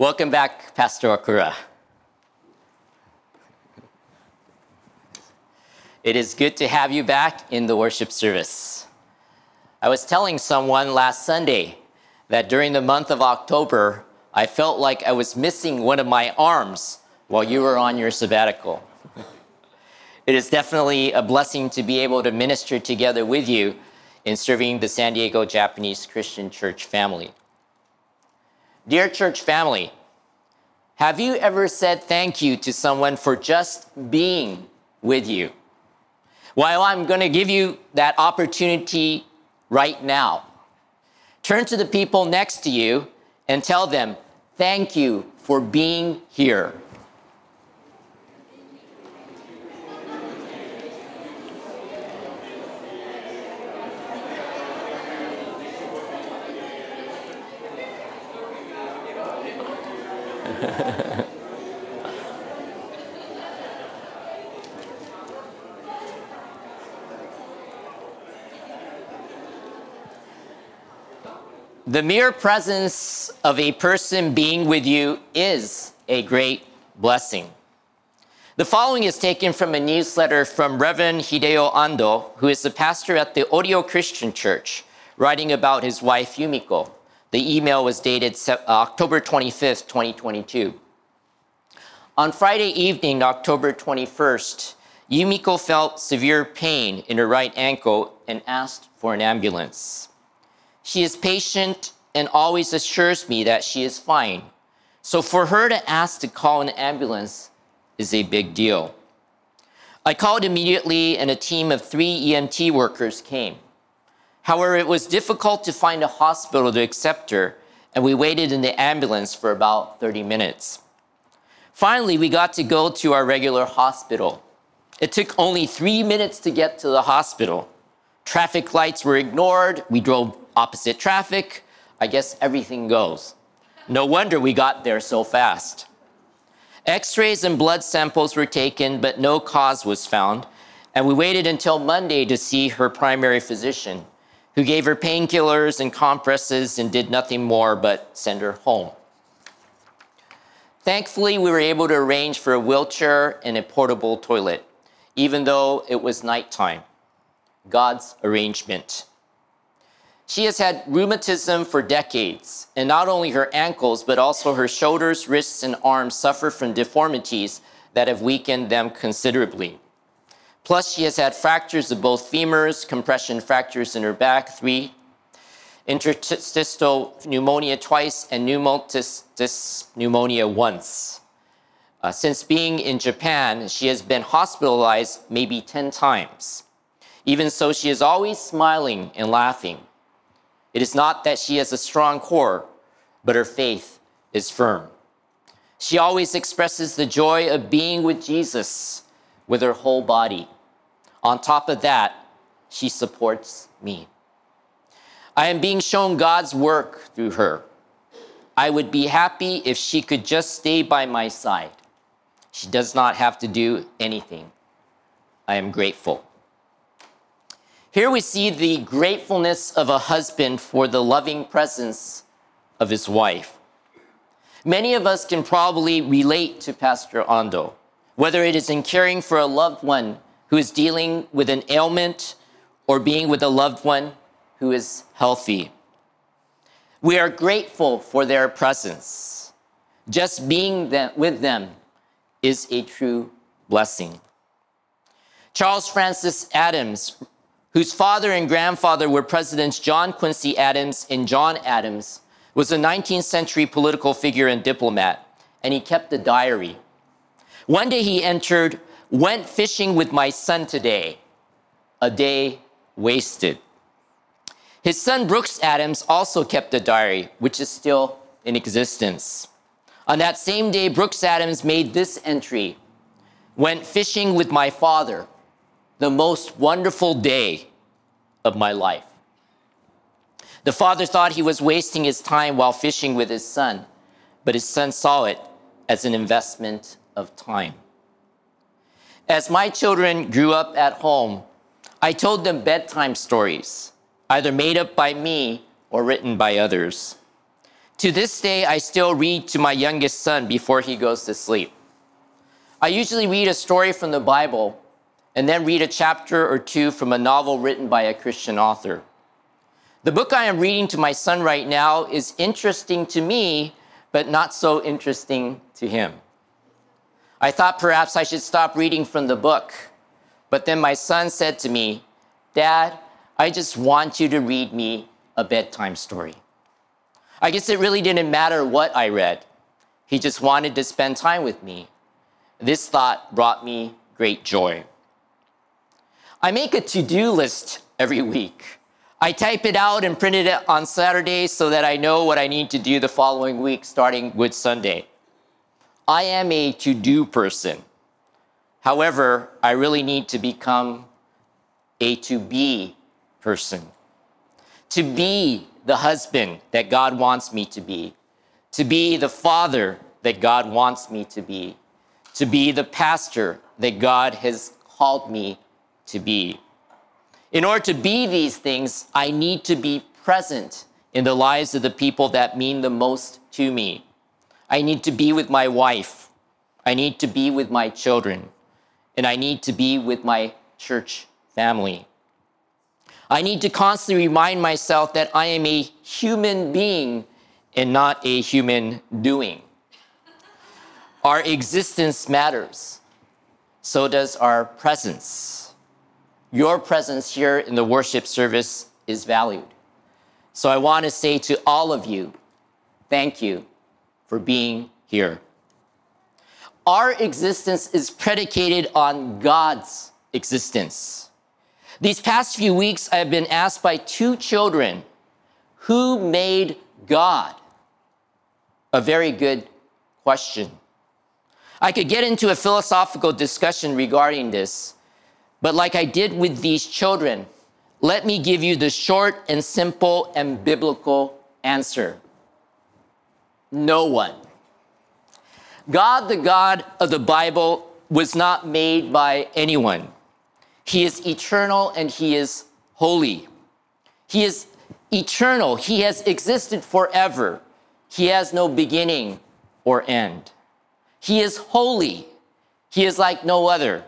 Welcome back, Pastor Okura. It is good to have you back in the worship service. I was telling someone last Sunday that during the month of October, I felt like I was missing one of my arms while you were on your sabbatical. It is definitely a blessing to be able to minister together with you in serving the San Diego Japanese Christian Church family. Dear church family, have you ever said thank you to someone for just being with you? Well, I'm going to give you that opportunity right now. Turn to the people next to you and tell them, thank you for being here. The mere presence of a person being with you is a great blessing. The following is taken from a newsletter from Reverend Hideo Ando, who is the pastor at the Orio Christian Church, writing about his wife Yumiko. The email was dated October 25th, 2022. On Friday evening, October 21st, Yumiko felt severe pain in her right ankle and asked for an ambulance. She is patient and always assures me that she is fine. So for her to ask to call an ambulance is a big deal. I called immediately and a team of 3 EMT workers came. However, it was difficult to find a hospital to accept her, and we waited in the ambulance for about 30 minutes. Finally, we got to go to our regular hospital. It took only 3 minutes to get to the hospital. Traffic lights were ignored. We drove opposite traffic. I guess everything goes. No wonder we got there so fast. X-rays and blood samples were taken, but no cause was found, and we waited until Monday to see her primary physician, who gave her painkillers and compresses and did nothing more but send her home. Thankfully, we were able to arrange for a wheelchair and a portable toilet, even though it was nighttime. God's arrangement. She has had rheumatism for decades, and not only her ankles, but also her shoulders, wrists, and arms suffer from deformities that have weakened them considerably. Plus, she has had fractures of both femurs, compression fractures in her back 3, interstitial pneumonia 2x, and pneumocystis pneumonia 1. Since being in Japan, she has been hospitalized maybe 10 times. Even so, she is always smiling and laughing. It is not that she has a strong core, but her faith is firm. She always expresses the joy of being with Jesus with her whole body. On top of that, she supports me. I am being shown God's work through her. I would be happy if she could just stay by my side. She does not have to do anything. I am grateful. Here we see the gratefulness of a husband for the loving presence of his wife. Many of us can probably relate to Pastor Ando, whether it is in caring for a loved one who is dealing with an ailment or being with a loved one who is healthy. We are grateful for their presence. Just being with them is a true blessing. Charles Francis Adams, whose father and grandfather were Presidents John Quincy Adams and John Adams, was a 19th century political figure and diplomat, and he kept a diary. One day he entered, "Went fishing with my son today, a day wasted." His son Brooks Adams also kept a diary, which is still in existence. On that same day, Brooks Adams made this entry, "Went fishing with my father, the most wonderful day of my life." The father thought he was wasting his time while fishing with his son, but his son saw it as an investment of time. As my children grew up at home, I told them bedtime stories, either made up by me or written by others. To this day, I still read to my youngest son before he goes to sleep. I usually read a story from the Bible and then read a chapter or two from a novel written by a Christian author. The book I am reading to my son right now is interesting to me, but not so interesting to him. I thought perhaps I should stop reading from the book, but then my son said to me, "Dad, I just want you to read me a bedtime story." I guess it really didn't matter what I read. He just wanted to spend time with me. This thought brought me great joy. I make a to-do list every week. I type it out and print it on Saturdays so that I know what I need to do the following week, starting with Sunday. I am a to-do person. However, I really need to become a to-be person. To be the husband that God wants me to be the father that God wants me to be the pastor that God has called me to be. In order to be these things, I need to be present in the lives of the people that mean the most to me. I need to be with my wife. I need to be with my children. And I need to be with my church family. I need to constantly remind myself that I am a human being and not a human doing. Our existence matters. So does our presence. Your presence here in the worship service is valued. So I want to say to all of you, thank you for being here. Our existence is predicated on God's existence. These past few weeks, I have been asked by two children, who made God? A very good question. I could get into a philosophical discussion regarding this, but like I did with these children, let me give you the short and simple and biblical answer. No one. God, the God of the Bible, was not made by anyone. He is eternal and he is holy. He is eternal. He has existed forever. He has no beginning or end. He is holy. He is like no other.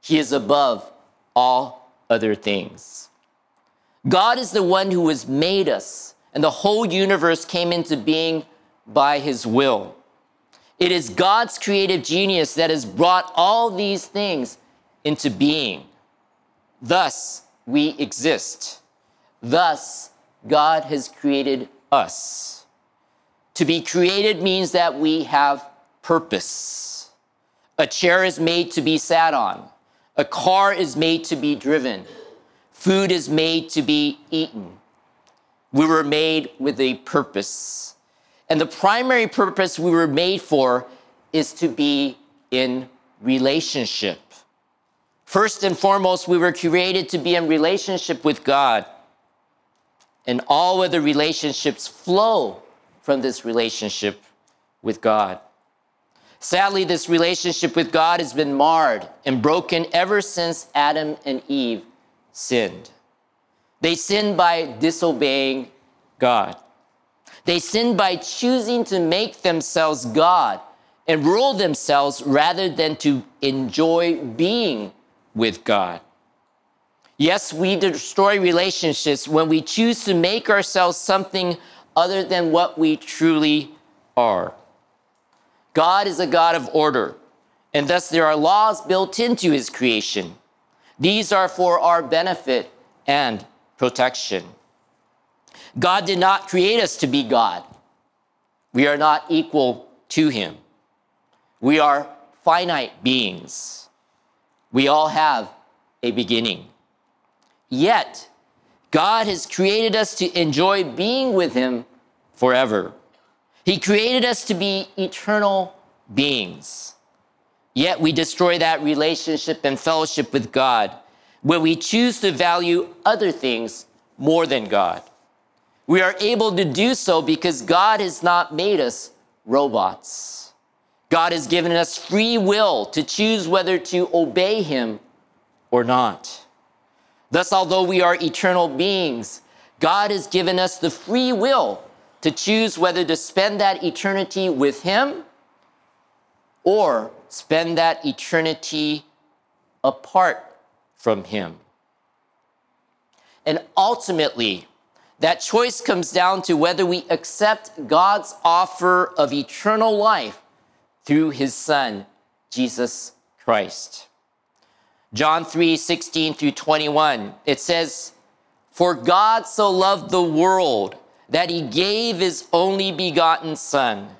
He is above all other things. God is the one who has made us, and the whole universe came into being by his will. It is God's creative genius that has brought all these things into being. Thus, we exist. Thus, God has created us. To be created means that we have purpose. A chair is made to be sat on. A car is made to be driven. Food is made to be eaten. We were made with a purpose. And the primary purpose we were made for is to be in relationship. First and foremost, we were created to be in relationship with God, and all other relationships flow from this relationship with God. Sadly, this relationship with God has been marred and broken ever since Adam and Eve sinned. They sinned by disobeying God. They sinned by choosing to make themselves God and rule themselves rather than to enjoy being with God. Yes, we destroy relationships when we choose to make ourselves something other than what we truly are. God is a God of order, and thus there are laws built into his creation. These are for our benefit and protection. God did not create us to be God. We are not equal to him. We are finite beings. We all have a beginning. Yet, God has created us to enjoy being with him forever. He created us to be eternal beings. Yet we destroy that relationship and fellowship with God when we choose to value other things more than God. We are able to do so because God has not made us robots. God has given us free will to choose whether to obey him or not. Thus, although we are eternal beings, God has given us the free will to choose whether to spend that eternity with him or spend that eternity apart from him. And ultimately, that choice comes down to whether we accept God's offer of eternal life through his Son, Jesus Christ. John 3:16 through 21, it says, "For God so loved the world that he gave his only begotten Son,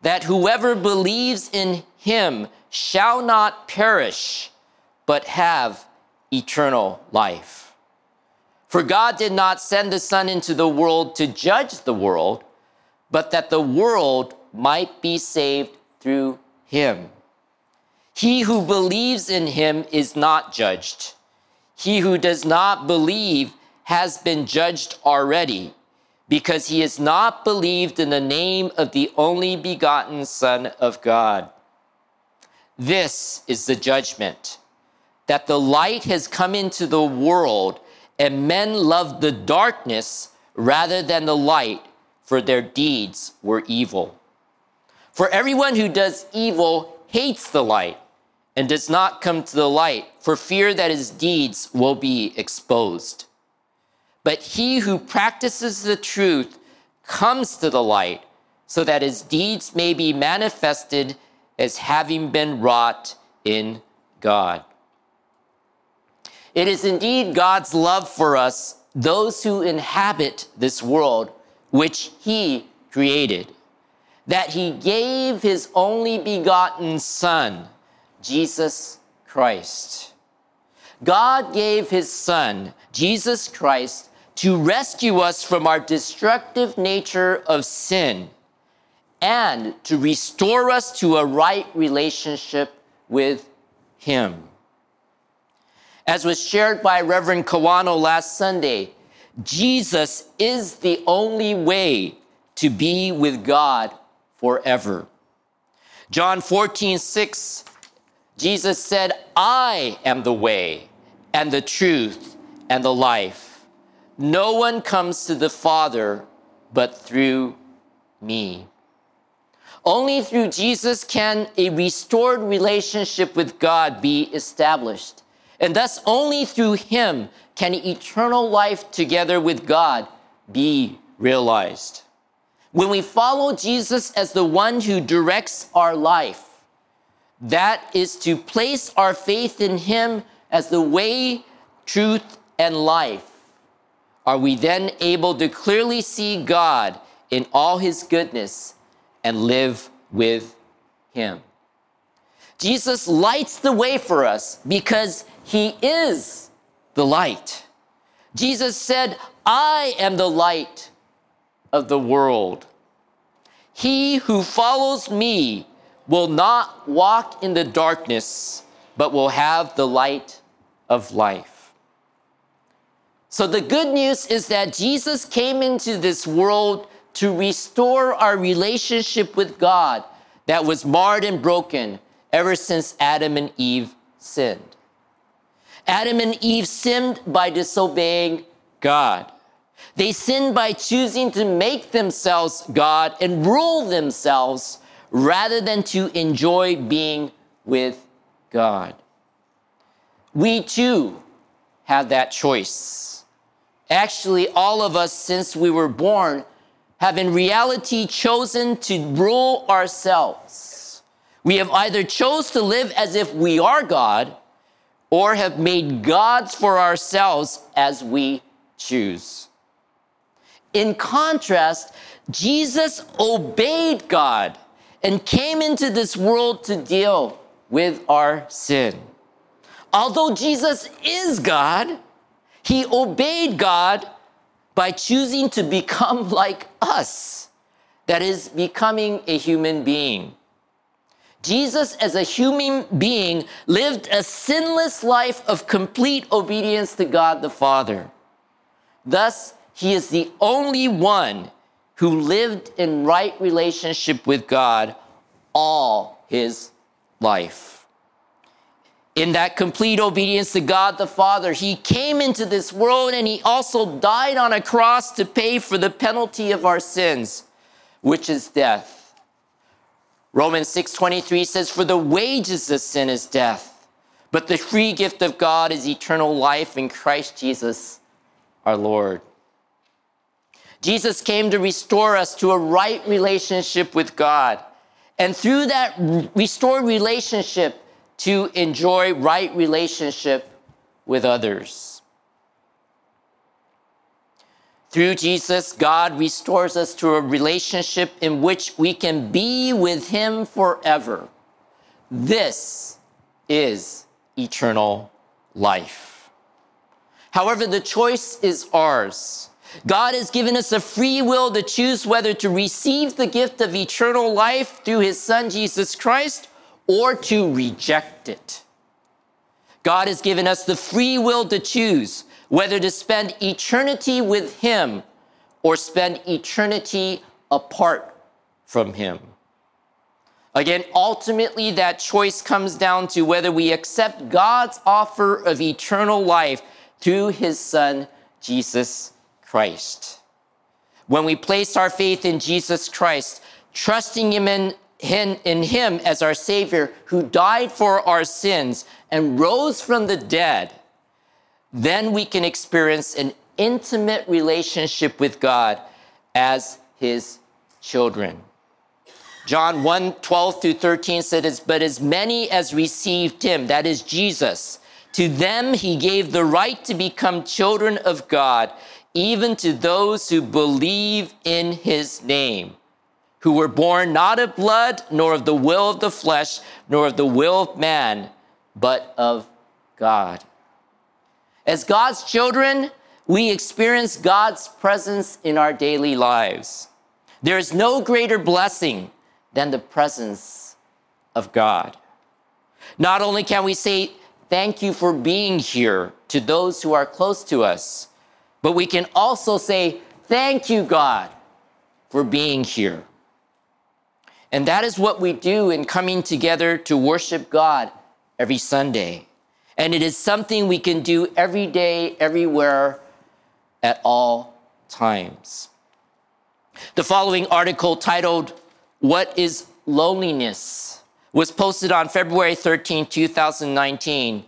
that whoever believes in him shall not perish, but have eternal life. For God did not send the Son into the world to judge the world, but that the world might be saved through him. He who believes in him is not judged. He who does not believe has been judged already, because he has not believed in the name of the only begotten Son of God. This is the judgment, that the light has come into the world, and men loved the darkness rather than the light, for their deeds were evil. For everyone who does evil hates the light and does not come to the light, for fear that his deeds will be exposed. But he who practices the truth comes to the light, so that his deeds may be manifested as having been wrought in God." It is indeed God's love for us, those who inhabit this world, which he created, that he gave his only begotten Son, Jesus Christ. God gave his Son, Jesus Christ, to rescue us from our destructive nature of sin and to restore us to a right relationship with him. As was shared by Reverend Kawano last Sunday, Jesus is the only way to be with God forever. John 14:6, Jesus said, "I am the way and the truth and the life. No one comes to the Father but through me." Only through Jesus can a restored relationship with God be established. And thus only through him can eternal life together with God be realized. When we follow Jesus as the one who directs our life, that is to place our faith in him as the way, truth, and life. Are we then able to clearly see God in all his goodness and live with him? Jesus lights the way for us because he is the light. Jesus said, "I am the light of the world. He who follows me will not walk in the darkness, but will have the light of life." So the good news is that Jesus came into this world to restore our relationship with God that was marred and broken ever since Adam and Eve sinned. Adam and Eve sinned by disobeying God. They sinned by choosing to make themselves God and rule themselves rather than to enjoy being with God. We too have that choice. Actually, all of us since we were born have in reality chosen to rule ourselves. We have either chose to live as if we are God or have made gods for ourselves as we choose. In contrast, Jesus obeyed God and came into this world to deal with our sin. Although Jesus is God, he obeyed God by choosing to become like us, that is, becoming a human being. Jesus, as a human being, lived a sinless life of complete obedience to God the Father. Thus, he is the only one who lived in right relationship with God all his life. In that complete obedience to God the Father, he came into this world and he also died on a cross to pay for the penalty of our sins, which is death. Romans 6:23 says, for the wages of sin is death, but the free gift of God is eternal life in Christ Jesus, our Lord. Jesus came to restore us to a right relationship with God, and through that restored relationship, to enjoy right relationship with others. Through Jesus, God restores us to a relationship in which we can be with Him forever. This is eternal life. However, the choice is ours. God has given us a free will to choose whether to receive the gift of eternal life through His Son, Jesus Christ, or to reject it. God has given us the free will to choose whether to spend eternity with Him or spend eternity apart from Him. Again, ultimately, that choice comes down to whether we accept God's offer of eternal life through His Son, Jesus Christ. When we place our faith in Jesus Christ, trusting Him in Him as our Savior who died for our sins and rose from the dead, then we can experience an intimate relationship with God as His children. John 1:12-13 said, but as many as received Him, that is Jesus, to them He gave the right to become children of God, even to those who believe in His name, who were born not of blood, nor of the will of the flesh, nor of the will of man, but of God. As God's children, we experience God's presence in our daily lives. There is no greater blessing than the presence of God. Not only can we say thank you for being here to those who are close to us, but we can also say thank you, God, for being here. And that is what we do in coming together to worship God every Sunday. And it is something we can do every day, everywhere, at all times. The following article, titled, What is Loneliness?, was posted on February 13, 2019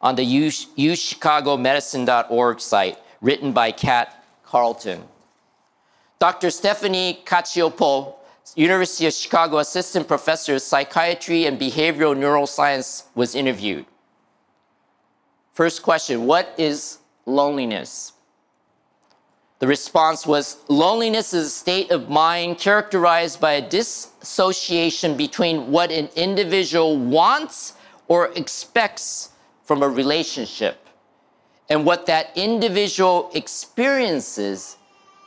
on the uchicagomedicine.org site, written by Kat Carlton. Dr. Stephanie Cacioppo, University of Chicago Assistant Professor of Psychiatry and Behavioral Neuroscience, was interviewed. First question, what is loneliness? The response was, loneliness is a state of mind characterized by a dissociation between what an individual wants or expects from a relationship and what that individual experiences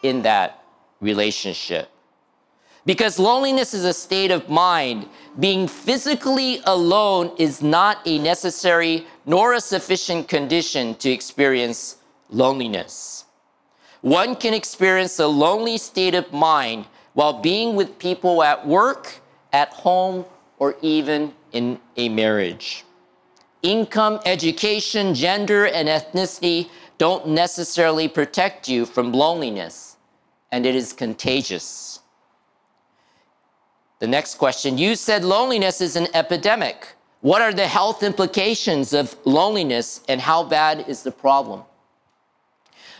in that relationship. Because loneliness is a state of mind, being physically alone is not a necessary nor a sufficient condition to experience loneliness. One can experience a lonely state of mind while being with people at work, at home, or even in a marriage. Income, education, gender, and ethnicity don't necessarily protect you from loneliness, and it is contagious. The next question, you said loneliness is an epidemic. What are the health implications of loneliness and how bad is the problem?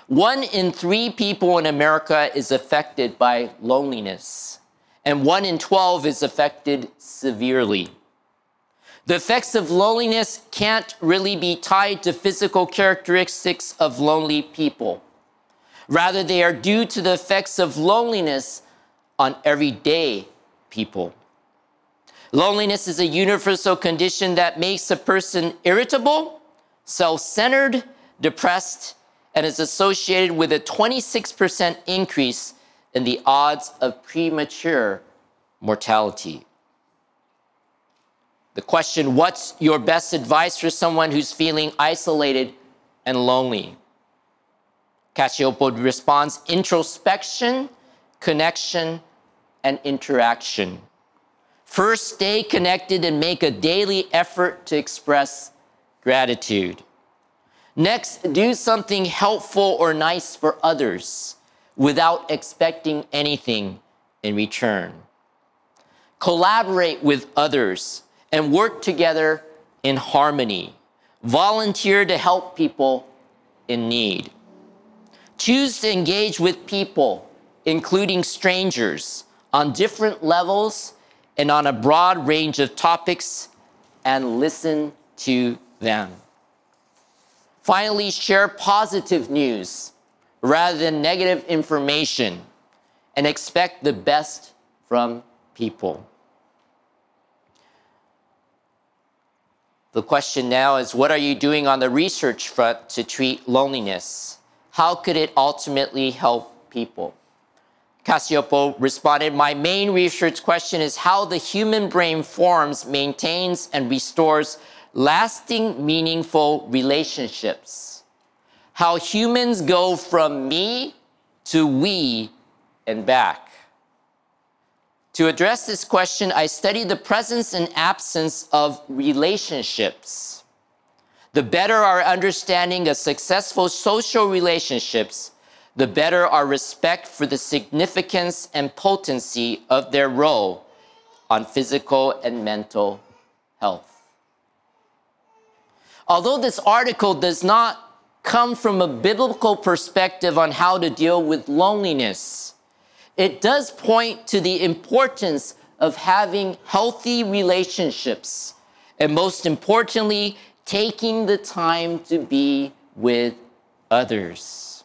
1 in 3 people in America is affected by loneliness, and 1 in 12 is affected severely. The effects of loneliness can't really be tied to physical characteristics of lonely people. Rather, they are due to the effects of loneliness on everyday people. Loneliness is a universal condition that makes a person irritable, self-centered, depressed, and is associated with a 26% increase in the odds of premature mortality. The question, what's your best advice for someone who's feeling isolated and lonely? Cacioppo responds, introspection, connection, and interaction. First, stay connected and make a daily effort to express gratitude. Next, do something helpful or nice for others without expecting anything in return. Collaborate with others and work together in harmony. Volunteer to help people in need. Choose to engage with people, including strangers, on different levels and on a broad range of topics, and listen to them. Finally, share positive news rather than negative information and expect the best from people. The question now is, what are you doing on the research front to treat loneliness? How could it ultimately help people? Cacioppo responded, my main research question is how the human brain forms, maintains, and restores lasting, meaningful relationships. How humans go from me to we and back. To address this question, I studied the presence and absence of relationships. The better our understanding of successful social relationships, the better our respect for the significance and potency of their role on physical and mental health. Although this article does not come from a biblical perspective on how to deal with loneliness, it does point to the importance of having healthy relationships, and most importantly, taking the time to be with others.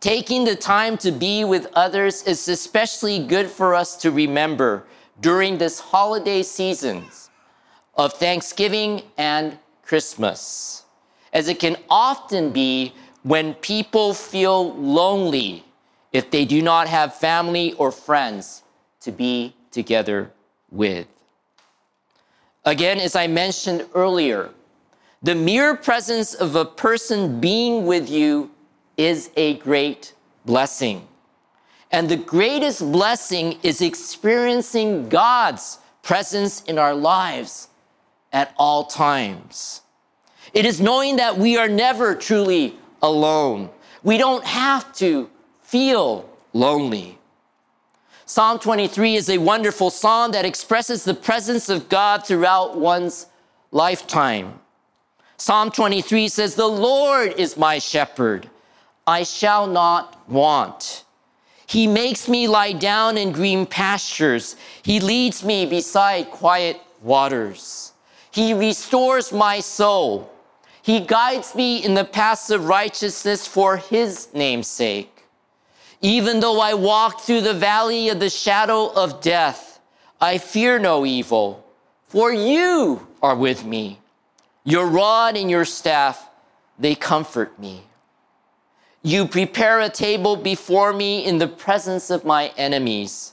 Taking the time to be with others is especially good for us to remember during this holiday season of Thanksgiving and Christmas, as it can often be when people feel lonely if they do not have family or friends to be together with. Again, as I mentioned earlier, the mere presence of a person being with you is a great blessing. And the greatest blessing is experiencing God's presence in our lives at all times. It is knowing that we are never truly alone. We don't have to feel lonely. Psalm 23 is a wonderful psalm that expresses the presence of God throughout one's lifetime. Psalm 23 says, "The Lord is my shepherd. I shall not want. He makes me lie down in green pastures. He leads me beside quiet waters. He restores my soul. He guides me in the paths of righteousness for his name's sake. Even though I walk through the valley of the shadow of death, I fear no evil, for you are with me. Your rod and your staff, they comfort me. You prepare a table before me in the presence of my enemies.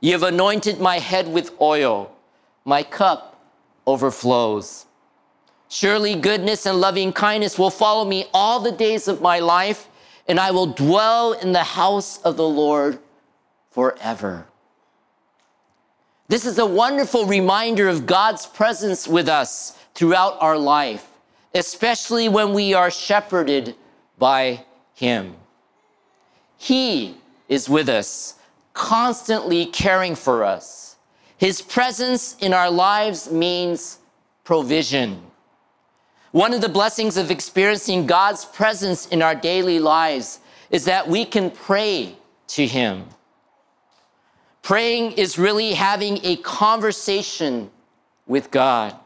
You have anointed my head with oil. My cup overflows. Surely goodness and loving kindness will follow me all the days of my life, and I will dwell in the house of the Lord forever." This is a wonderful reminder of God's presence with us throughout our life, especially when we are shepherded by Him. He is with us, constantly caring for us. His presence in our lives means provision. One of the blessings of experiencing God's presence in our daily lives is that we can pray to Him. Praying is really having a conversation with God.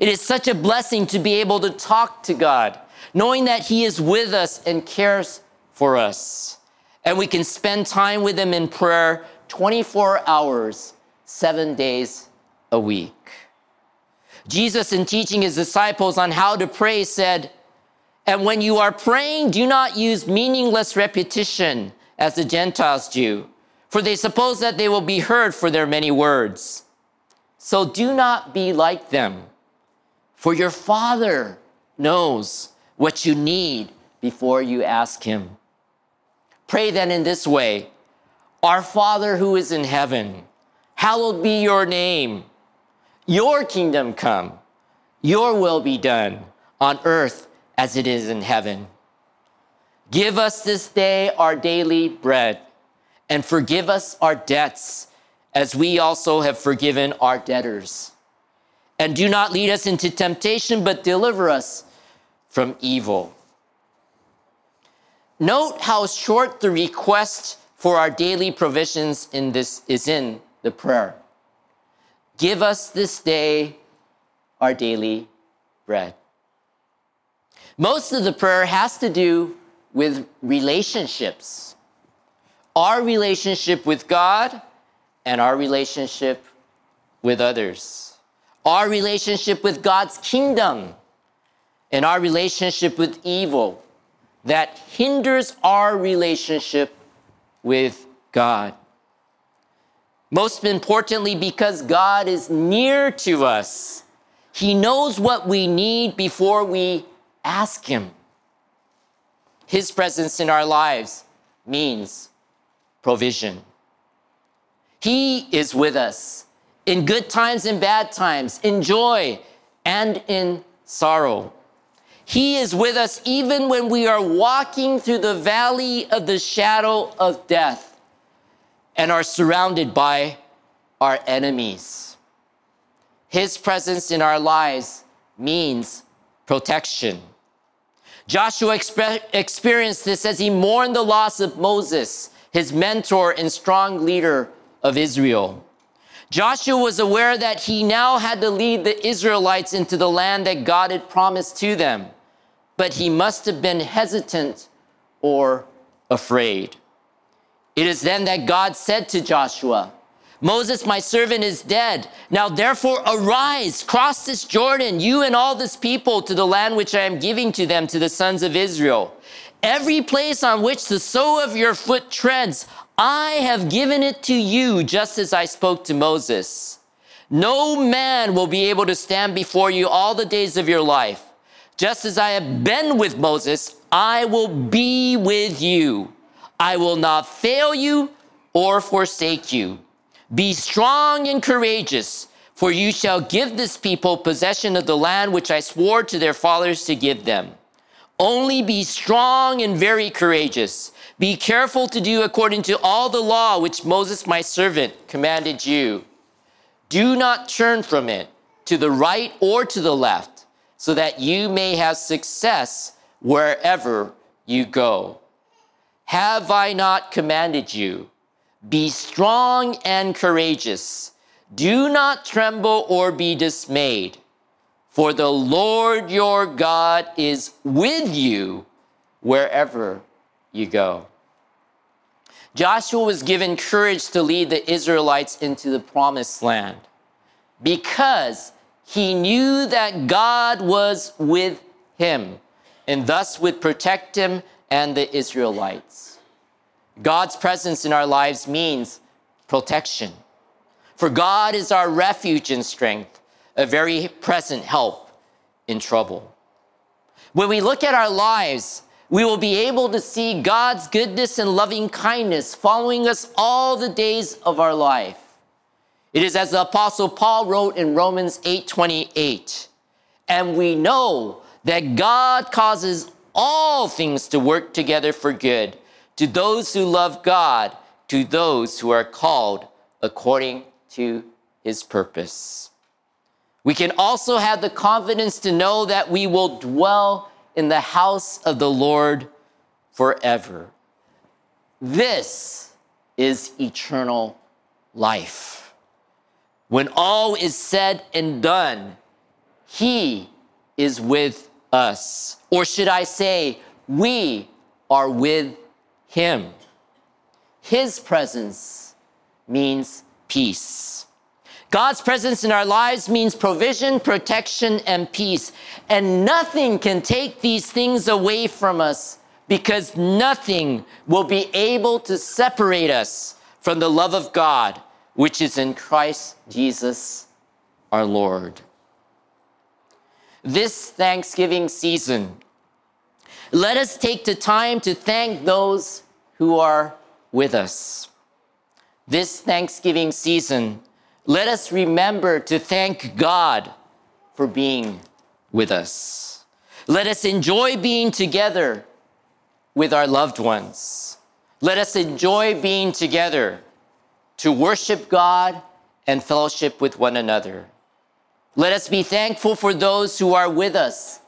It is such a blessing to be able to talk to God, knowing that He is with us and cares for us. And we can spend time with Him in prayer 24 hours, 7 days a week. Jesus, in teaching His disciples on how to pray, said, "And when you are praying, do not use meaningless repetition as the Gentiles do, for they suppose that they will be heard for their many words. So do not be like them, for your Father knows what you need before you ask Him." Pray then in this way: Our Father who is in heaven, hallowed be your name. Your kingdom come, your will be done on earth as it is in heaven. Give us this day our daily bread, and forgive us our debts as we also have forgiven our debtors. And do not lead us into temptation, but deliver us from evil." Note how short the request for our daily provisions in this is in the prayer. Give us this day our daily bread. Most of the prayer has to do with relationships. Our relationship with God and our relationship with others. Our relationship with God's kingdom and our relationship with evil that hinders our relationship with God. Most importantly, because God is near to us, He knows what we need before we ask Him. His presence in our lives means provision. He is with us in good times and bad times, in joy and in sorrow. He is with us even when we are walking through the valley of the shadow of death and are surrounded by our enemies. His presence in our lives means protection. Joshua experienced this as he mourned the loss of Moses, his mentor and strong leader of Israel. Joshua was aware that he now had to lead the Israelites into the land that God had promised to them, but he must have been hesitant or afraid. It is then that God said to Joshua, "Moses, my servant, is dead. Now therefore arise, cross this Jordan, you and all this people, to the land which I am giving to them, to the sons of Israel. Every place on which the sole of your foot treads, I have given it to you, just as I spoke to Moses. No man will be able to stand before you all the days of your life. Just as I have been with Moses, I will be with you. I will not fail you or forsake you. Be strong and courageous, for you shall give this people possession of the land which I swore to their fathers to give them. Only be strong and very courageous. Be careful to do according to all the law which Moses, my servant, commanded you. Do not turn from it to the right or to the left, so that you may have success wherever you go. Have I not commanded you? Be strong and courageous. Do not tremble or be dismayed. For the Lord your God is with you wherever you go." Joshua was given courage to lead the Israelites into the promised land because he knew that God was with him and thus would protect him and the Israelites. God's presence in our lives means protection. For God is our refuge and strength, a very present help in trouble. When we look at our lives, we will be able to see God's goodness and loving kindness following us all the days of our life. It is as the Apostle Paul wrote in Romans 8:28, "And we know that God causes all things to work together for good, to those who love God, to those who are called according to His purpose." We can also have the confidence to know that we will dwell in the house of the Lord forever. This is eternal life. When all is said and done, He is with us. Or should I say, we are with Him. His presence means peace. God's presence in our lives means provision, protection, and peace. And nothing can take these things away from us because nothing will be able to separate us from the love of God, which is in Christ Jesus, our Lord. This Thanksgiving season, let us take the time to thank those who are with us. This Thanksgiving season, let us remember to thank God for being with us. Let us enjoy being together with our loved ones. Let us enjoy being together to worship God and fellowship with one another. Let us be thankful for those who are with us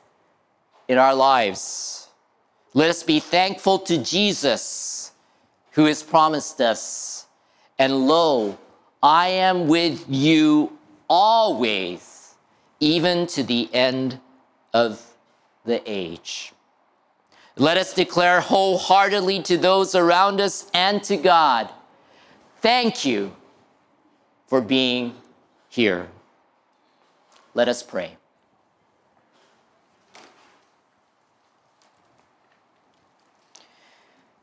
in our lives. Let us be thankful to Jesus, who has promised us, and lo, I am with you always, even to the end of the age. Let us declare wholeheartedly to those around us and to God, thank you for being here. Let us pray.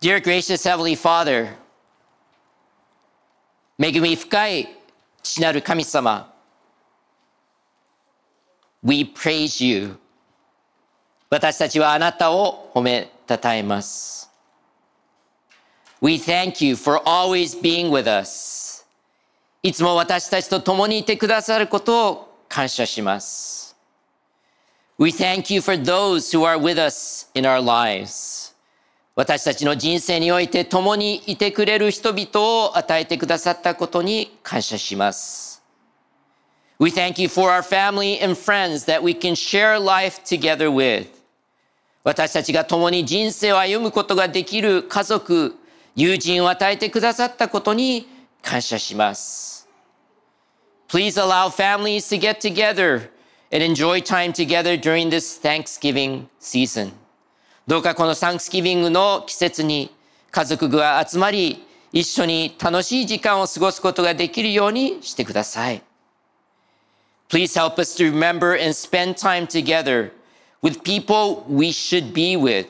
Dear gracious Heavenly Father, 恵み深い父なる神様、 We praise you. 私たちはあなたを褒めたたえます。 We thank you for always being with us. いつも私たちと共にいてくださることを感謝します。 We thank you for those who are with us in our lives.私たちの人生において共にいてくれる人々を与えてくださったことに感謝します。We thank you for our family and friends that we can share life together with. 私たちが共に人生を歩むことができる家族、友人を与えてくださったことに感謝します。Please allow families to get together and enjoy time together during this Thanksgiving season.どうかこのサンクスギビングの季節に家族が集まり、一緒に楽しい時間を過ごすことができるようにしてください。Please help us to remember and spend time together with people we should be with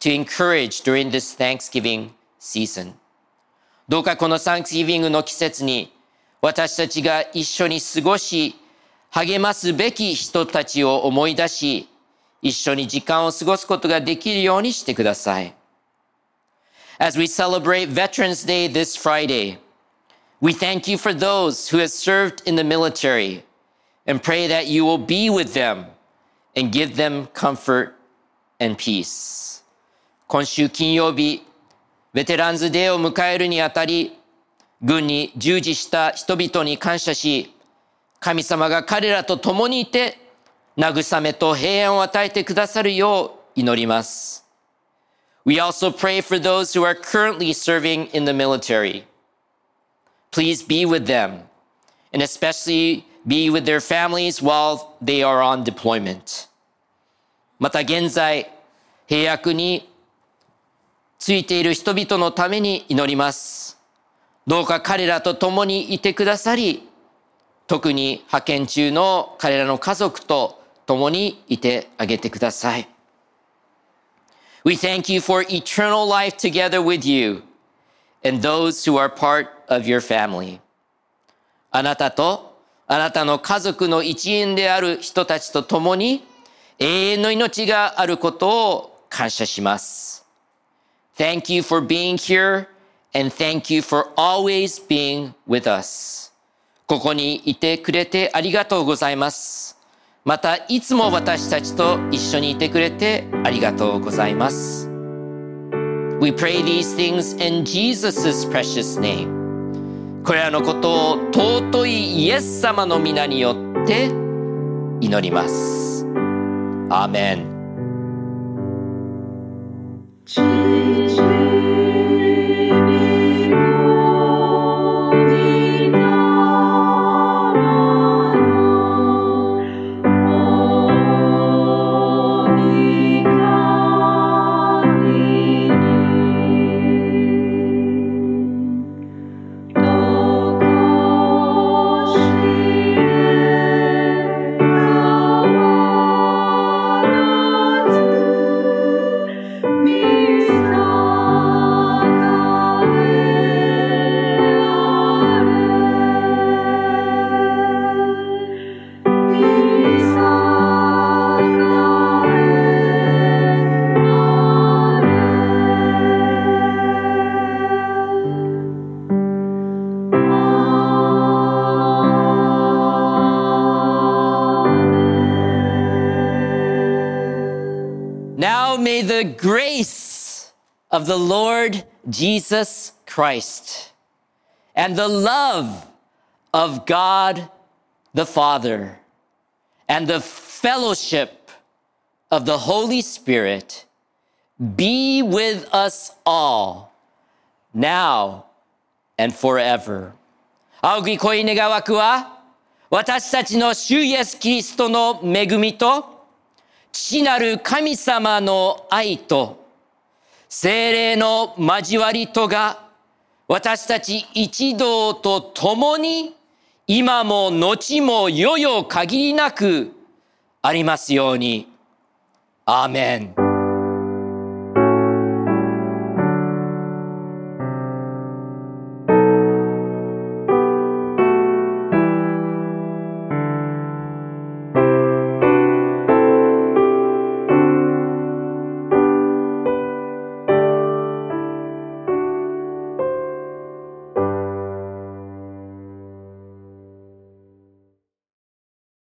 to encourage during this Thanksgiving season. どうかこのサンクスギビングの季節に私たちが一緒に過ごし、励ますべき人たちを思い出し、一緒に時間を過ごすことができるようにしてください。As we celebrate Veterans Day this Friday, we thank you for those who have served in the military and pray that you will be with them and give them comfort and peace. 今週金曜日、ベテランズデーを迎えるにあたり、軍に従事した人々に感謝し、神様が彼らと共にいて、慰めと平安を与えてくださるよう祈ります。We also pray for those who are currently serving in the military. Please be with them, and especially be with their families while they are on deployment. また現在、兵役についている人々のために祈ります。どうか彼らと共にいてくださり、特に派遣中の彼らの家族と共にいてあげてください。We thank you for eternal life together with you and those who are part of your family. あなたとあなたの家族の一員である人たちと共に永遠の命があることを感謝します。Thank you for being here and thank you for always being with us. ここにいてくれてありがとうございます。またいつも私たちと一緒にいてくれてありがとうございます。We pray these things in Jesus' precious name. これらのことを尊いイエス様の皆によって祈ります。アーメン。Now may the grace of the Lord Jesus Christ and the love of God the Father and the fellowship of the Holy Spirit be with us all, now and forever. 仰ぎこい願わくは、私たちの主イエスキリストの恵みと、父なる神様の愛と、聖霊の交わりとが、私たち一同と共に、今も後もよよ限りなくありますように。アーメン。